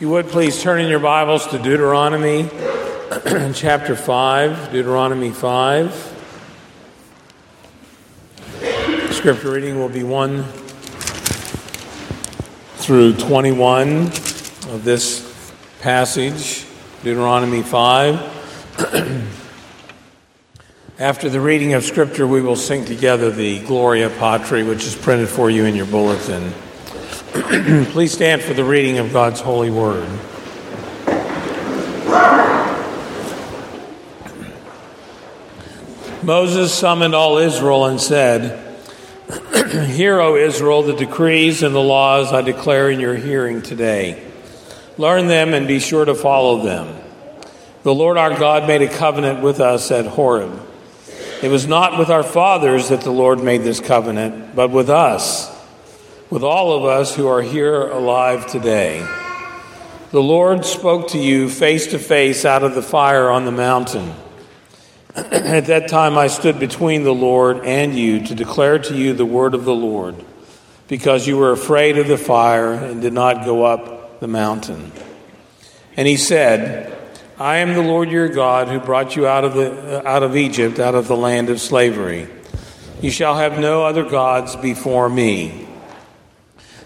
If you would, please turn in your Bibles to Deuteronomy chapter 5, Deuteronomy 5. Scripture reading will be 1 through 21 of this passage, Deuteronomy 5. After the reading of Scripture, we will sing together the Gloria Patri, which is printed for you in your bulletin. Please stand for the reading of God's holy word. Moses summoned all Israel and said, "Hear, O Israel, the decrees and the laws I declare in your hearing today. Learn them and be sure to follow them. The Lord our God made a covenant with us at Horeb. It was not with our fathers that the Lord made this covenant, but with us, with all of us who are here alive today. The Lord spoke to you face to face out of the fire on the mountain. At that time I stood between the Lord and you to declare to you the word of the Lord, because you were afraid of the fire and did not go up the mountain. And he said, I am the Lord your God who brought you out of Egypt, out of the land of slavery. You shall have no other gods before me.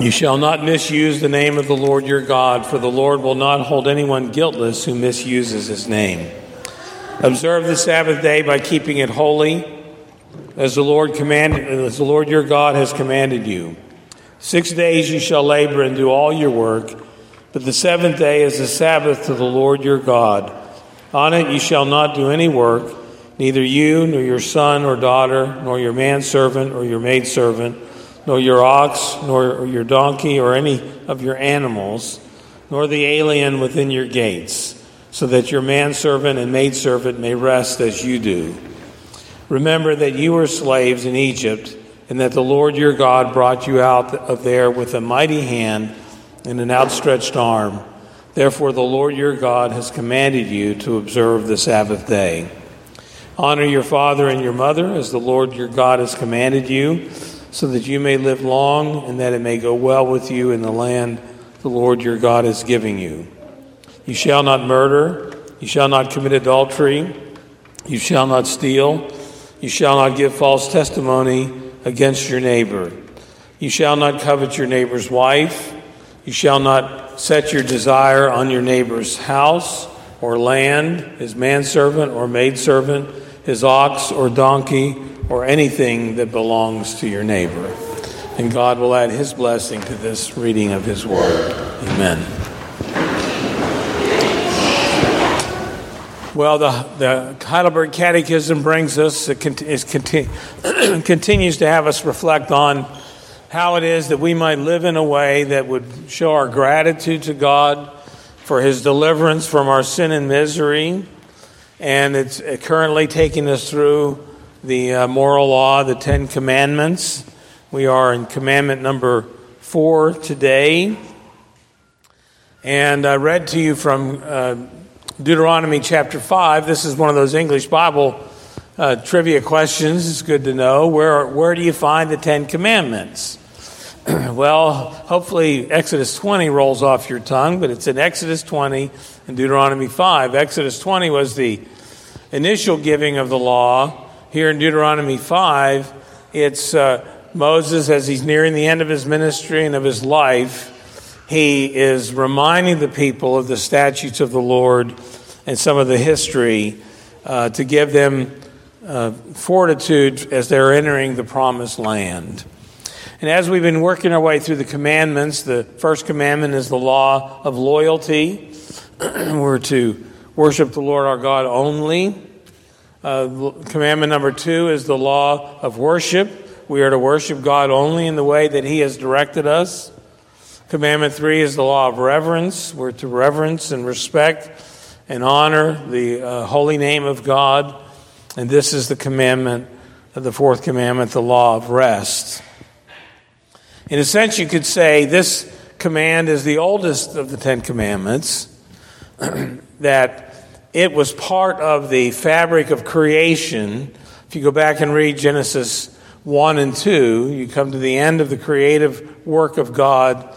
You shall not misuse the name of the Lord your God, for the Lord will not hold anyone guiltless who misuses his name. Observe the Sabbath day by keeping it holy, as the Lord your God has commanded you. 6 days you shall labor and do all your work, but the seventh day is the Sabbath to the Lord your God. On it you shall not do any work, neither you, nor your son or daughter, nor your manservant or your maidservant, nor your ox, nor your donkey, or any of your animals, nor the alien within your gates, so that your manservant and maidservant may rest as you do. Remember that you were slaves in Egypt, and that the Lord your God brought you out of there with a mighty hand and an outstretched arm. Therefore the Lord your God has commanded you to observe the Sabbath day. Honor your father and your mother, as the Lord your God has commanded you, so that you may live long and that it may go well with you in the land the Lord your God is giving you. You shall not murder. You shall not commit adultery. You shall not steal. You shall not give false testimony against your neighbor. You shall not covet your neighbor's wife. You shall not set your desire on your neighbor's house or land, his manservant or maidservant, his ox or donkey, or anything that belongs to your neighbor." And God will add his blessing to this reading of his word. Amen. Well, the Heidelberg Catechism continues to have us reflect on how it is that we might live in a way that would show our gratitude to God for his deliverance from our sin and misery. And it's currently taking us through the moral law, the Ten Commandments. We are in commandment number 4 today. And I read to you from Deuteronomy chapter 5. This is one of those English Bible trivia questions. It's good to know. Where do you find the Ten Commandments? Well, hopefully Exodus 20 rolls off your tongue, but it's in Exodus 20 and Deuteronomy 5. Exodus 20 was the initial giving of the law. Here in Deuteronomy 5, it's Moses, as he's nearing the end of his ministry and of his life, he is reminding the people of the statutes of the Lord and some of the history to give them fortitude as they're entering the promised land. And as we've been working our way through the commandments, the first commandment is the law of loyalty. We're to worship the Lord our God only. Commandment number 2 is the law of worship. We are to worship God only in the way that he has directed us. Commandment 3 is the law of reverence. We're to reverence and respect and honor the holy name of God. And this is the commandment, the fourth commandment, the law of rest. In a sense, you could say this command is the oldest of the Ten Commandments, that it was part of the fabric of creation. If you go back and read Genesis 1 and 2, you come to the end of the creative work of God.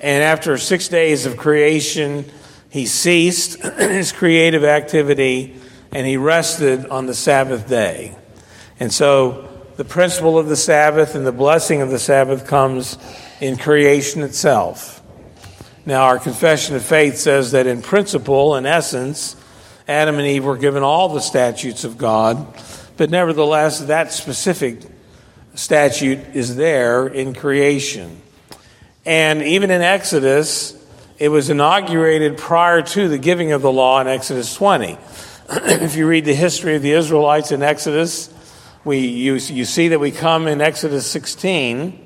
And after 6 days of creation, he ceased his creative activity and he rested on the Sabbath day. And so the principle of the Sabbath and the blessing of the Sabbath comes in creation itself. Now, our confession of faith says that in principle, in essence, Adam and Eve were given all the statutes of God, but nevertheless, that specific statute is there in creation. And even in Exodus, it was inaugurated prior to the giving of the law in Exodus 20. If you read the history of the Israelites in Exodus, you see that we come in Exodus 16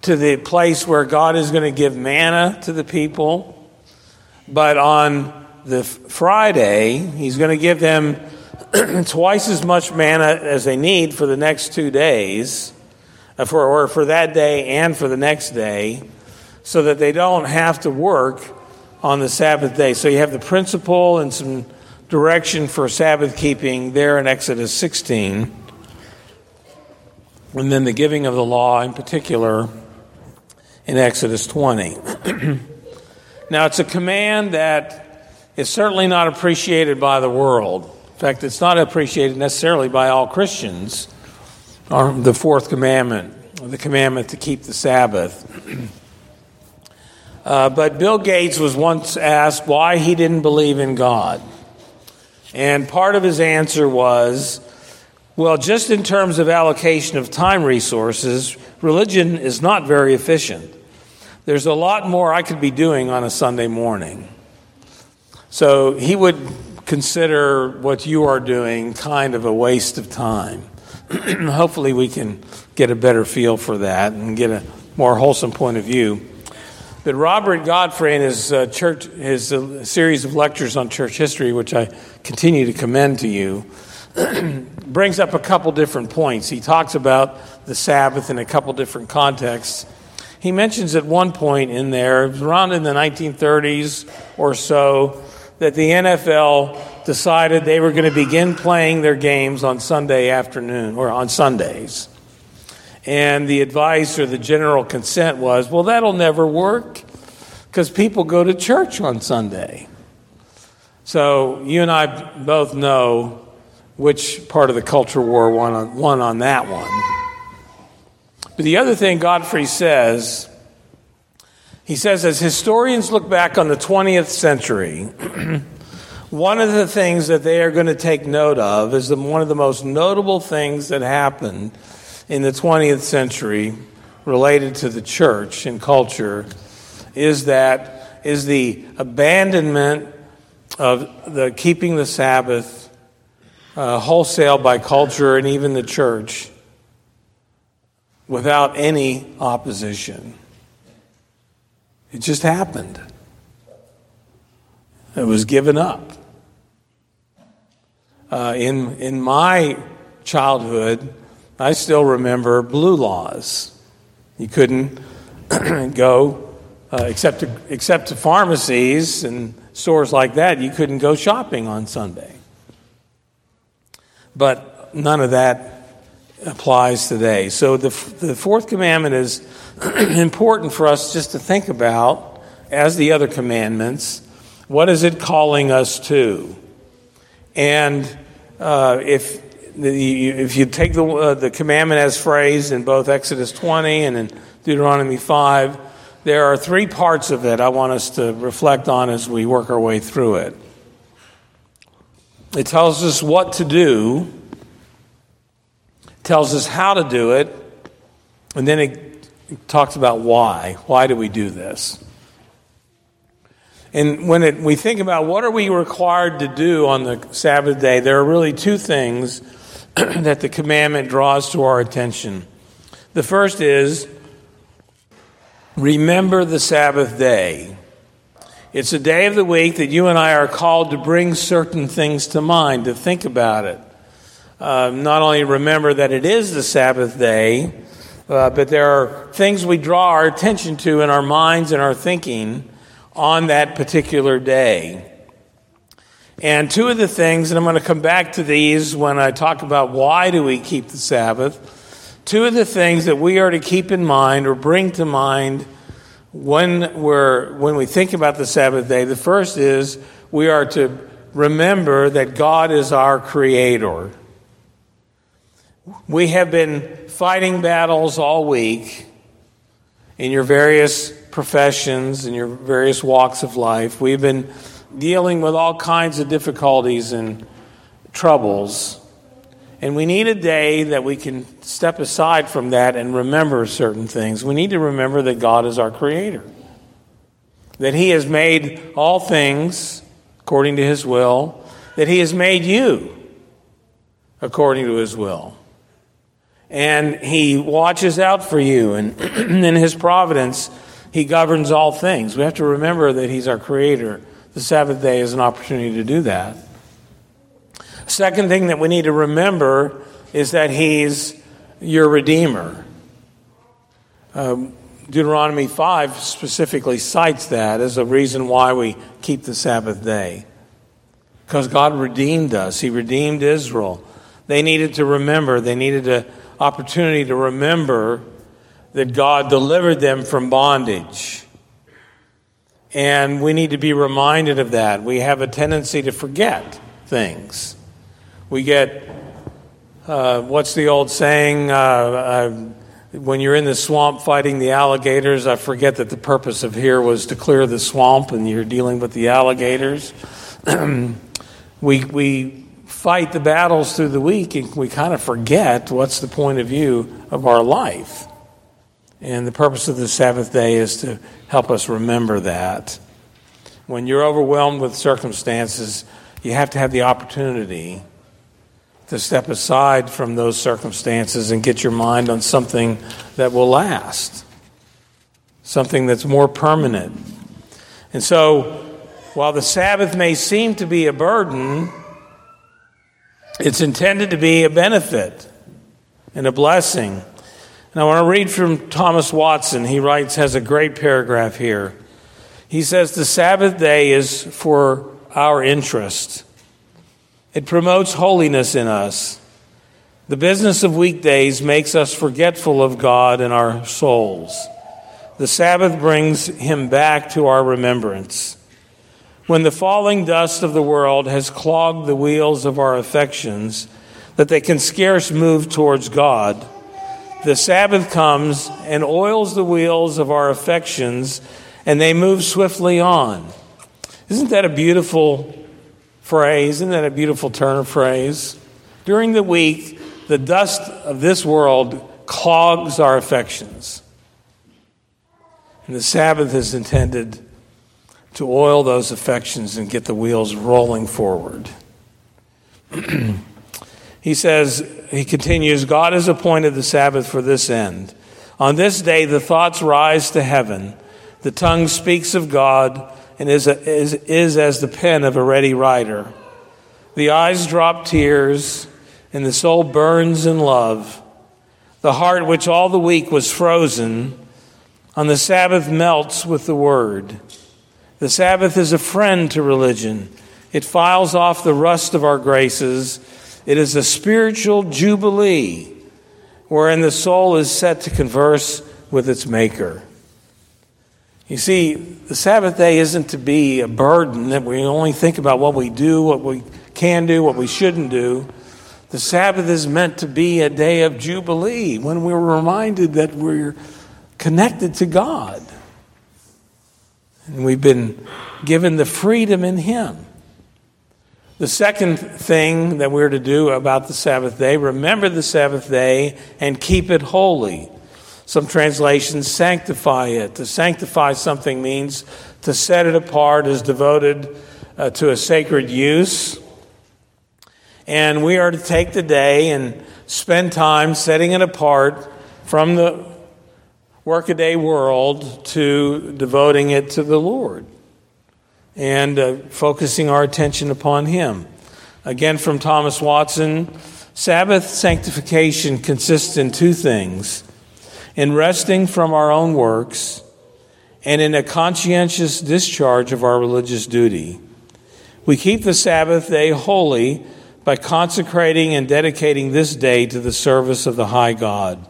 to the place where God is going to give manna to the people, but on the Friday, he's going to give them twice as much manna as they need for the next 2 days, for that day and for the next day, so that they don't have to work on the Sabbath day. So you have the principle and some direction for Sabbath keeping there in Exodus 16. And then the giving of the law in particular in Exodus 20. Now, it's a command that is certainly not appreciated by the world. In fact, it's not appreciated necessarily by all Christians, or the fourth commandment, or the commandment to keep the Sabbath. But Bill Gates was once asked why he didn't believe in God. And part of his answer was, well, just in terms of allocation of time resources, religion is not very efficient. There's a lot more I could be doing on a Sunday morning. So he would consider what you are doing kind of a waste of time. Hopefully we can get a better feel for that and get a more wholesome point of view. But Robert Godfrey in his series of lectures on church history, which I continue to commend to you, brings up a couple different points. He talks about the Sabbath in a couple different contexts. He mentions at one point in there, around in the 1930s or so, that the NFL decided they were going to begin playing their games on Sunday afternoon, or on Sundays. And the advice or the general consent was, well, that'll never work because people go to church on Sunday. So you and I both know which part of the culture war won on that one. But the other thing Godfrey says, he says, as historians look back on the 20th century, one of the things that they are going to take note of is one of the most notable things that happened in the 20th century related to the church and culture is the abandonment of the keeping the Sabbath wholesale by culture and even the church without any opposition. It just happened. It was given up. In my childhood, I still remember blue laws. You couldn't go except to pharmacies and stores like that. You couldn't go shopping on Sunday. But none of that applies today. So the fourth commandment is important for us just to think about, as the other commandments, what is it calling us to? And if you take the commandment as phrased in both Exodus 20 and in Deuteronomy 5, there are three parts of it I want us to reflect on as we work our way through it. It tells us what to do, tells us how to do it, and then it talks about why. Why do we do this? And when we think about what are we required to do on the Sabbath day, there are really two things that the commandment draws to our attention. The first is Remember the Sabbath day. It's a day of the week that you and I are called to bring certain things to mind, to think about it. Not only remember that it is the Sabbath day, but there are things we draw our attention to in our minds and our thinking on that particular day. And two of the things, and I'm going to come back to these when I talk about why do we keep the Sabbath, two of the things that we are to keep in mind or bring to mind when we think about the Sabbath day. The first is we are to remember that God is our creator. We have been fighting battles all week in your various professions, in your various walks of life. We've been dealing with all kinds of difficulties and troubles. And we need a day that we can step aside from that and remember certain things. We need to remember that God is our creator, that he has made all things according to his will, that he has made you according to his will. And he watches out for you, and in his providence, he governs all things. We have to remember that he's our creator. The Sabbath day is an opportunity to do that. Second thing that we need to remember is that he's your Redeemer. Deuteronomy 5 specifically cites that as a reason why we keep the Sabbath day. Because God redeemed us. He redeemed Israel. They needed to remember. They needed an opportunity to remember that God delivered them from bondage. And we need to be reminded of that. We have a tendency to forget things. We get, what's the old saying? When you're in the swamp fighting the alligators, I forget that the purpose of here was to clear the swamp and you're dealing with the alligators. We fight the battles through the week and we kind of forget what's the point of view of our life. And the purpose of the Sabbath day is to help us remember that. When you're overwhelmed with circumstances, you have to have the opportunity to step aside from those circumstances and get your mind on something that will last, something that's more permanent. And so, while the Sabbath may seem to be a burden, it's intended to be a benefit and a blessing. And I want to read from Thomas Watson. He has a great paragraph here. He says, the Sabbath day is for our interest. It promotes holiness in us. The business of weekdays makes us forgetful of God and our souls. The Sabbath brings him back to our remembrance. When the falling dust of the world has clogged the wheels of our affections, that they can scarce move towards God, the Sabbath comes and oils the wheels of our affections, and they move swiftly on. Isn't that a beautiful phrase? Isn't that a beautiful turn of phrase? During the week, the dust of this world clogs our affections. And the Sabbath is intended to oil those affections and get the wheels rolling forward. He says, he continues, God has appointed the Sabbath for this end. On this day, the thoughts rise to heaven. The tongue speaks of God and is as the pen of a ready writer. The eyes drop tears and the soul burns in love. The heart, which all the week was frozen, on the Sabbath melts with the word. The Sabbath is a friend to religion. It files off the rust of our graces. It is a spiritual jubilee wherein the soul is set to converse with its maker. You see, the Sabbath day isn't to be a burden that we only think about what we do, what we can do, what we shouldn't do. The Sabbath is meant to be a day of jubilee when we're reminded that we're connected to God. And we've been given the freedom in him. The second thing that we're to do about the Sabbath day, remember the Sabbath day and keep it holy. Some translations sanctify it. To sanctify something means to set it apart as devoted to a sacred use. And we are to take the day and spend time setting it apart from the workaday world to devoting it to the Lord and focusing our attention upon Him. Again, from Thomas Watson, Sabbath sanctification consists in two things: in resting from our own works and in a conscientious discharge of our religious duty. We keep the Sabbath day holy by consecrating and dedicating this day to the service of the high God.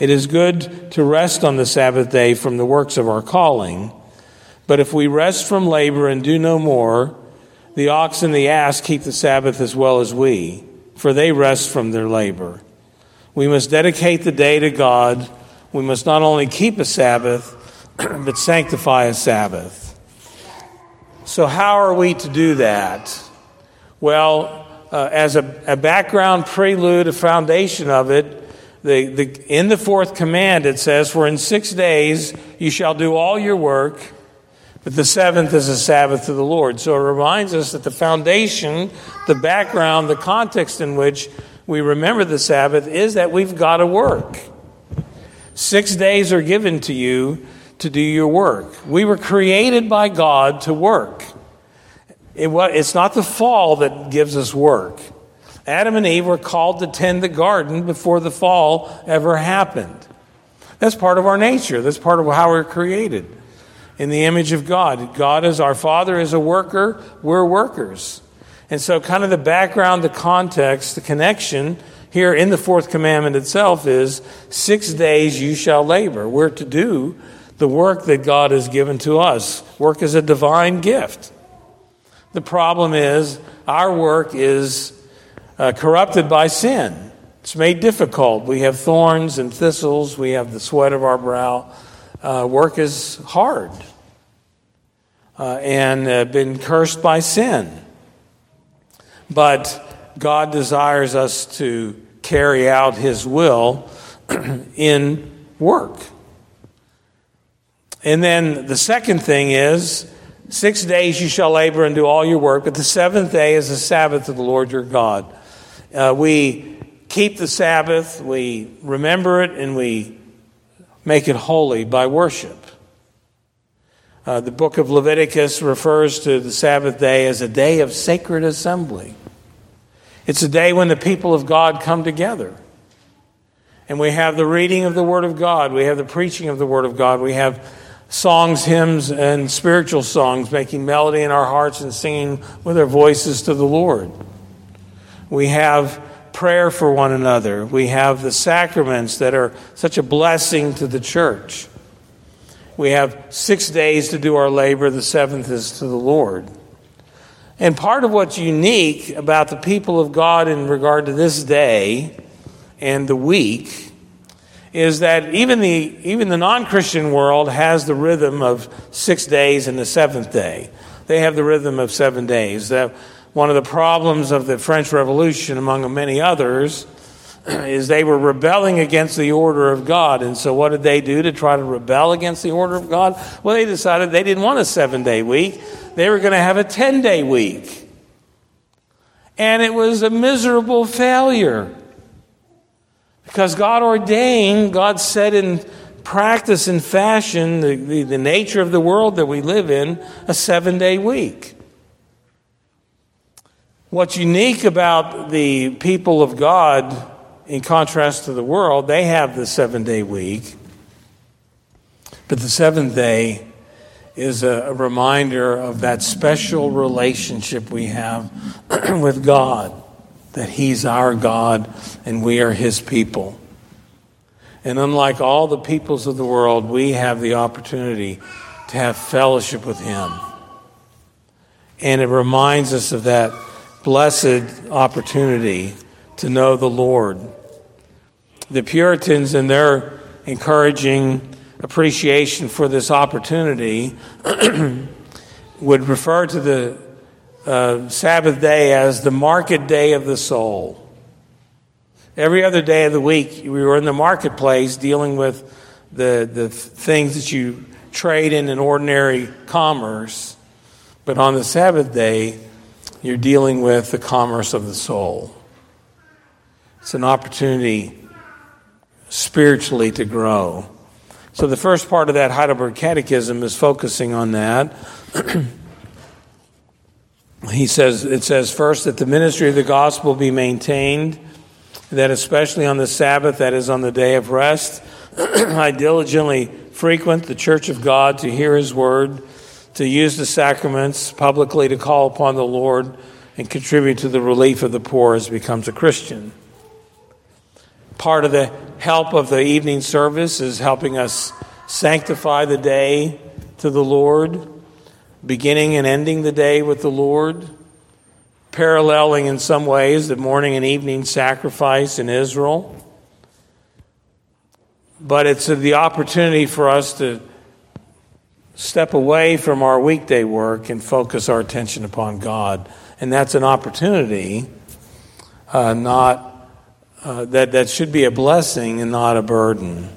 It is good to rest on the Sabbath day from the works of our calling, but if we rest from labor and do no more, the ox and the ass keep the Sabbath as well as we, for they rest from their labor. We must dedicate the day to God. We must not only keep a Sabbath, but sanctify a Sabbath. So how are we to do that? Well, as a background prelude, a foundation of it, in the fourth command it says, "For in 6 days you shall do all your work, but the seventh is a Sabbath to the Lord." So it reminds us that the foundation, the background, the context in which we remember the Sabbath is that we've got to work. 6 days are given to you to do your work. We were created by God to work. It's not the fall that gives us work. Adam and Eve were called to tend the garden before the fall ever happened. That's part of our nature. That's part of how we're created in the image of God. God is our Father, is a worker. We're workers. And so kind of the background, the context, the connection here in the fourth commandment itself is 6 days you shall labor. We're to do the work that God has given to us. Work is a divine gift. The problem is our work is corrupted by sin. It's made difficult. We have thorns and thistles. We have the sweat of our brow. Work is hard and been cursed by sin. But God desires us to carry out His will in work. And then the second thing is, 6 days you shall labor and do all your work, but the seventh day is the Sabbath of the Lord your God. We keep the Sabbath, we remember it, and we make it holy by worship. The book of Leviticus refers to the Sabbath day as a day of sacred assembly. It's a day when the people of God come together. And we have the reading of the Word of God. We have the preaching of the Word of God. We have songs, hymns, and spiritual songs, making melody in our hearts and singing with our voices to the Lord. We have prayer for one another. We have the sacraments that are such a blessing to the church. We have 6 days to do our labor. The seventh is to the Lord. And part of what's unique about the people of God in regard to this day and the week is that even the non-Christian world has the rhythm of 6 days and the seventh day. They have the rhythm of 7 days. One of the problems of the French Revolution, among many others, is they were rebelling against the order of God. And so what did they do to try to rebel against the order of God? Well, they decided they didn't want a 7 day week. They were going to have a 10 day week. And it was a miserable failure. Because God ordained, God set in practice and fashion the nature of the world that we live in, a 7 day week. What's unique about the people of God, in contrast to the world, they have the 7 day week. But the seventh day is a reminder of that special relationship we have with God. That He's our God and we are His people. And unlike all the peoples of the world, we have the opportunity to have fellowship with Him. And it reminds us of that blessed opportunity to know the Lord. The Puritans, in their encouraging appreciation for this opportunity, would refer to the Sabbath day as the market day of the soul. Every other day of the week, we were in the marketplace dealing with the things that you trade in ordinary commerce. But on the Sabbath day, you're dealing with the commerce of the soul. It's an opportunity spiritually to grow. So the first part of that Heidelberg Catechism is focusing on that. It says first that the ministry of the gospel be maintained, that especially on the Sabbath, that is on the day of rest, I diligently frequent the church of God to hear his word, to use the sacraments, publicly to call upon the Lord, and contribute to the relief of the poor as becomes a Christian. Part of the help of the evening service is helping us sanctify the day to the Lord, beginning and ending the day with the Lord, paralleling in some ways the morning and evening sacrifice in Israel. But it's the opportunity for us to step away from our weekday work and focus our attention upon God. And that's an opportunity, that should be a blessing and not a burden.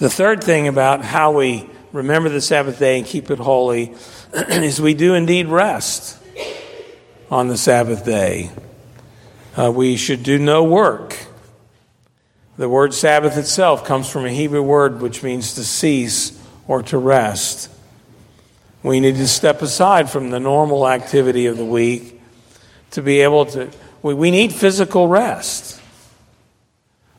The third thing about how we remember the Sabbath day and keep it holy is we do indeed rest on the Sabbath day. We should do no work. The word Sabbath itself comes from a Hebrew word which means to cease or to rest. We need to step aside from the normal activity of the week to be able to... We need physical rest.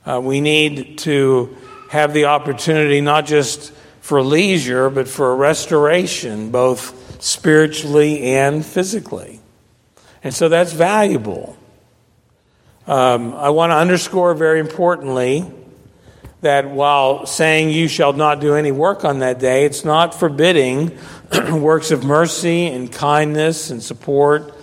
We need to have the opportunity not just for leisure, but for restoration, both spiritually and physically. And so that's valuable. I want to underscore very importantly that while saying you shall not do any work on that day, it's not forbidding works of mercy and kindness and support.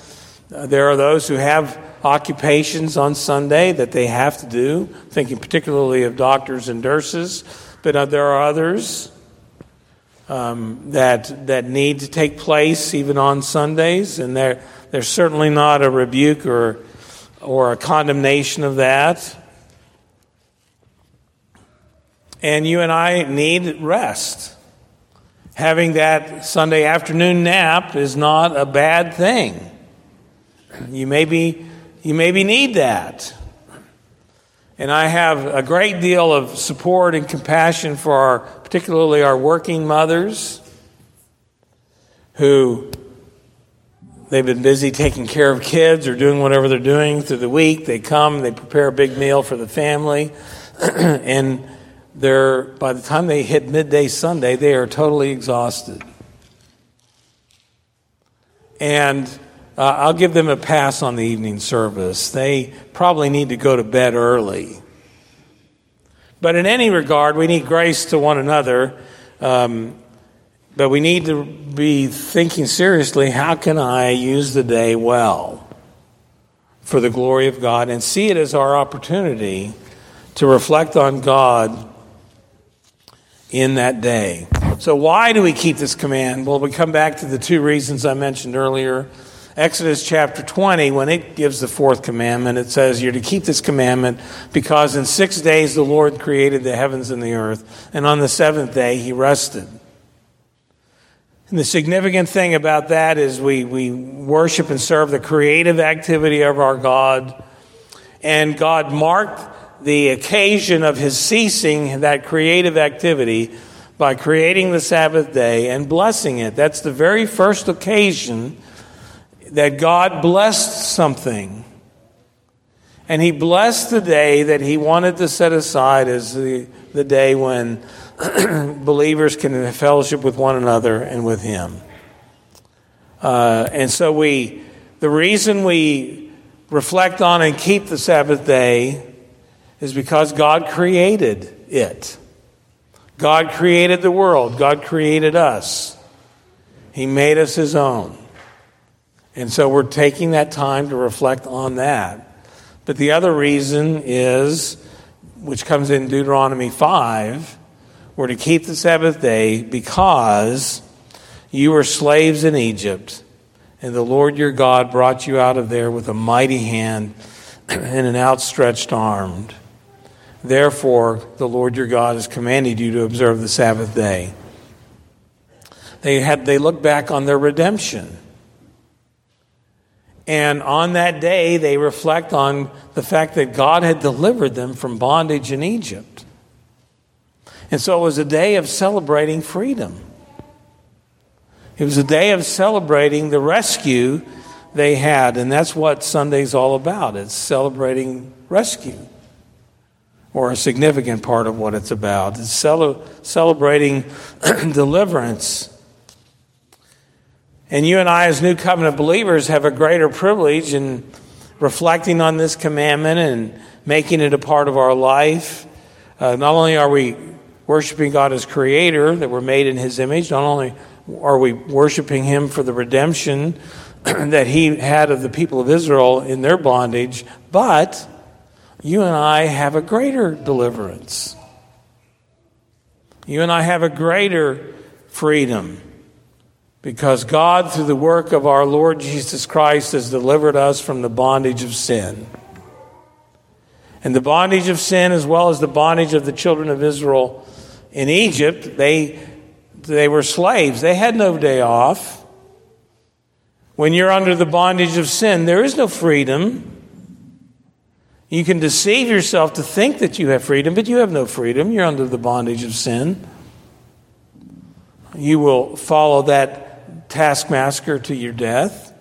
There are those who have occupations on Sunday that they have to do, thinking particularly of doctors and nurses, but there are others that need to take place even on Sundays, and there's certainly not a rebuke or a condemnation of that. And you and I need rest. Having that Sunday afternoon nap is not a bad thing. You maybe need that. And I have a great deal of support and compassion for particularly our working mothers who they've been busy taking care of kids or doing whatever they're doing through the week. They come, they prepare a big meal for the family, and by the time they hit midday Sunday, they are totally exhausted. And I'll give them a pass on the evening service. They probably need to go to bed early. But in any regard, we need grace to one another. But we need to be thinking seriously, how can I use the day well for the glory of God, and see it as our opportunity to reflect on God in that day. So why do we keep this command? Well, we come back to the two reasons I mentioned earlier. Exodus chapter 20, when it gives the fourth commandment, it says, you're to keep this commandment because in 6 days the Lord created the heavens and the earth, and on the seventh day he rested. And the significant thing about that is we worship and serve the creative activity of our God, and God marked the occasion of his ceasing that creative activity by creating the Sabbath day and blessing it. That's the very first occasion that God blessed something. And he blessed the day that he wanted to set aside as the day when believers can have fellowship with one another and with him. And so the reason we reflect on and keep the Sabbath day is because God created it. God created the world. God created us. He made us his own. And so we're taking that time to reflect on that. But the other reason is, which comes in Deuteronomy 5, we're to keep the Sabbath day because you were slaves in Egypt, and the Lord your God brought you out of there with a mighty hand and an outstretched arm. Therefore, the Lord your God has commanded you to observe the Sabbath day. They look back on their redemption. And on that day, they reflect on the fact that God had delivered them from bondage in Egypt. And so it was a day of celebrating freedom. It was a day of celebrating the rescue they had. And that's what Sunday's all about. It's celebrating rescue, or a significant part of what it's about. It's celebrating deliverance. And you and I, as New Covenant believers, have a greater privilege in reflecting on this commandment and making it a part of our life. Not only are we worshiping God as Creator, that we're made in His image, not only are we worshiping Him for the redemption that He had of the people of Israel in their bondage, but you and I have a greater deliverance. You and I have a greater freedom, because God, through the work of our Lord Jesus Christ, has delivered us from the bondage of sin. And the bondage of sin, as well as the bondage of the children of Israel in Egypt, they were slaves. They had no day off. When you're under the bondage of sin, there is no freedom. You can deceive yourself to think that you have freedom, but you have no freedom. You're under the bondage of sin. You will follow that taskmaster to your death.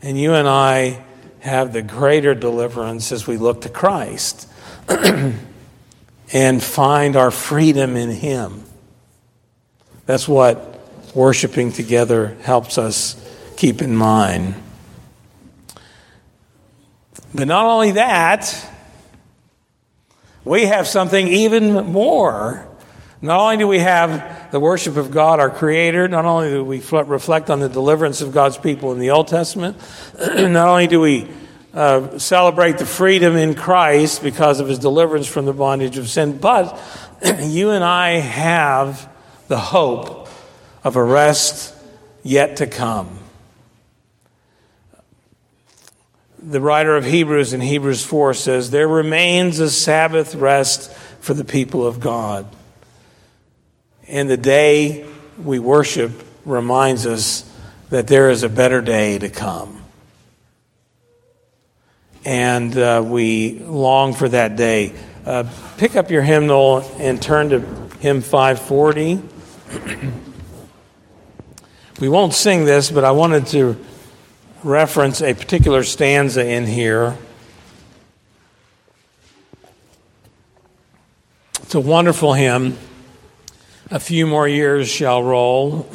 And you and I have the greater deliverance as we look to Christ and find our freedom in Him. That's what worshiping together helps us keep in mind. But not only that, we have something even more. Not only do we have the worship of God, our Creator, not only do we reflect on the deliverance of God's people in the Old Testament, not only do we celebrate the freedom in Christ because of His deliverance from the bondage of sin, but you and I have the hope of a rest yet to come. The writer of Hebrews in Hebrews 4 says, "There remains a Sabbath rest for the people of God." And the day we worship reminds us that there is a better day to come. And we long for that day. Pick up your hymnal and turn to hymn 540. We won't sing this, but I wanted to reference a particular stanza in here. It's a wonderful hymn. A few more years shall roll.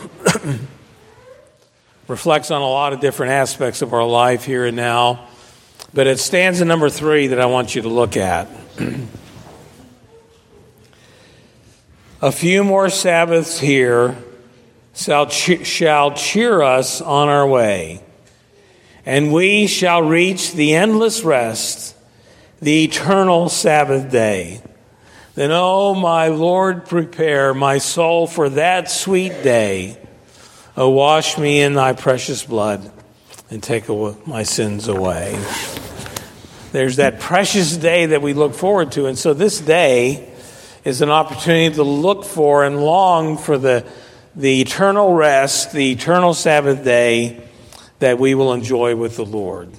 Reflects on a lot of different aspects of our life here and now. But it's stanza number 3 that I want you to look at. A few more Sabbaths here shall cheer us on our way. And we shall reach the endless rest, the eternal Sabbath day. Then, oh, my Lord, prepare my soul for that sweet day. Oh, wash me in thy precious blood and take my sins away. There's that precious day that we look forward to. And so this day is an opportunity to look for and long for the eternal rest, the eternal Sabbath day, that we will enjoy with the Lord.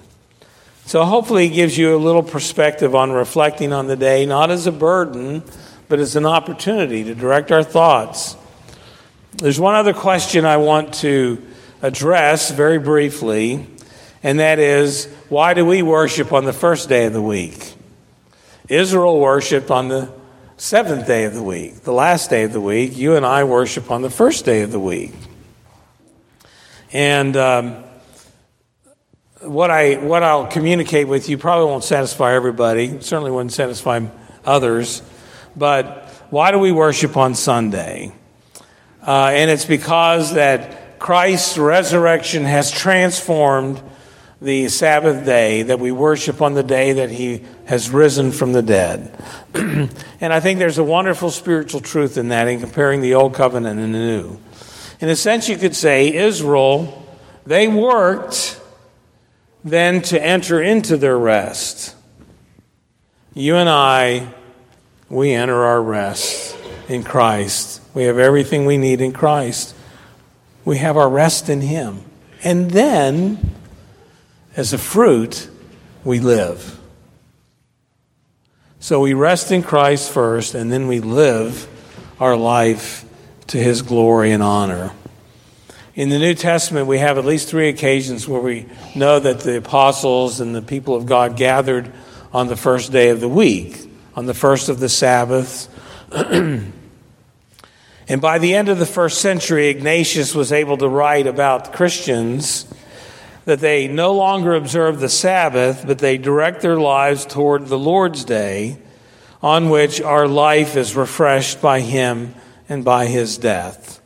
So hopefully it gives you a little perspective on reflecting on the day, not as a burden, but as an opportunity to direct our thoughts. There's one other question I want to address very briefly, and that is, why do we worship on the first day of the week? Israel worshiped on the seventh day of the week, the last day of the week. You and I worship on the first day of the week. And What I'll communicate with you probably won't satisfy everybody. It certainly wouldn't satisfy others. But why do we worship on Sunday? And it's because that Christ's resurrection has transformed the Sabbath day, that we worship on the day that He has risen from the dead. And I think there's a wonderful spiritual truth in that, in comparing the Old Covenant and the New. In a sense, you could say Israel, they worked than to enter into their rest. You and I, we enter our rest in Christ. We have everything we need in Christ. We have our rest in Him. And then, as a fruit, we live. So we rest in Christ first, and then we live our life to his glory and honor. In the New Testament, we have at least three occasions where we know that the apostles and the people of God gathered on the first day of the week, on the first of the Sabbaths. And by the end of the first century, Ignatius was able to write about Christians that they no longer observe the Sabbath, but they direct their lives toward the Lord's Day, on which our life is refreshed by him and by his death.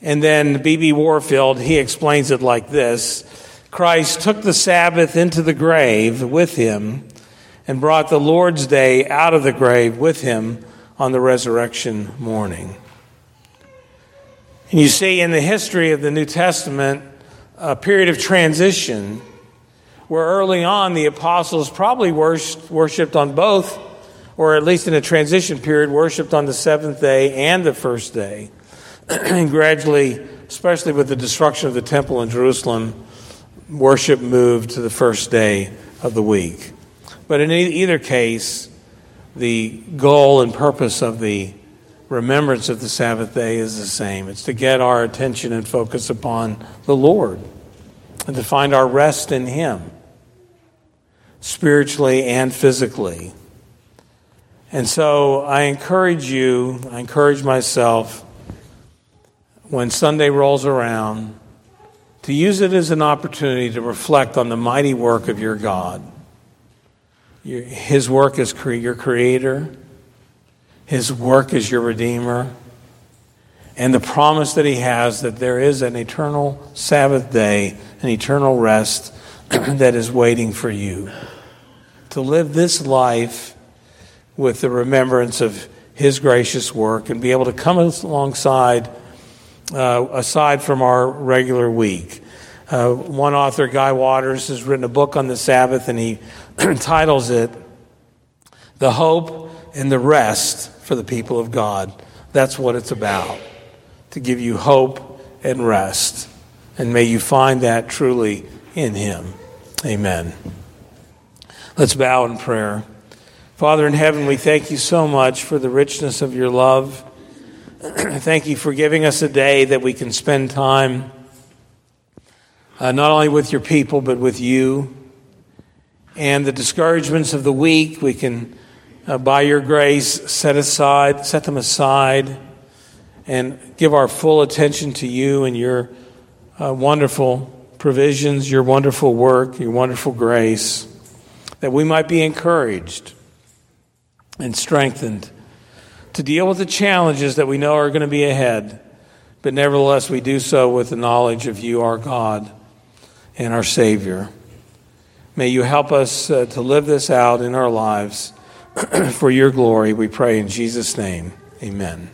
And then B.B. Warfield, he explains it like this. Christ took the Sabbath into the grave with him and brought the Lord's Day out of the grave with him on the resurrection morning. And you see in the history of the New Testament a period of transition where early on the apostles probably worshipped on both, or at least in a transition period, worshipped on the seventh day and the first day. And gradually, especially with the destruction of the temple in Jerusalem, worship moved to the first day of the week. But in either case, the goal and purpose of the remembrance of the Sabbath day is the same. It's to get our attention and focus upon the Lord and to find our rest in him, spiritually and physically. And so I encourage you, I encourage myself, when Sunday rolls around, to use it as an opportunity to reflect on the mighty work of your God. His work as your creator, his work as your redeemer, and the promise that he has that there is an eternal Sabbath day, an eternal rest that is waiting for you. To live this life with the remembrance of his gracious work and be able to come alongside, aside from our regular week. One author, Guy Waters, has written a book on the Sabbath, and he titles it, The Hope and the Rest for the People of God. That's what it's about, to give you hope and rest. And may you find that truly in him. Amen. Let's bow in prayer. Father in heaven, we thank you so much for the richness of your love. Thank you for giving us a day that we can spend time not only with your people, but with you. And the discouragements of the week, we can, by your grace, set them aside, and give our full attention to you and your wonderful provisions, your wonderful work, your wonderful grace, that we might be encouraged and strengthened to deal with the challenges that we know are going to be ahead. But nevertheless, we do so with the knowledge of you, our God, and our Savior. May you help us to live this out in our lives for your glory, we pray in Jesus' name. Amen.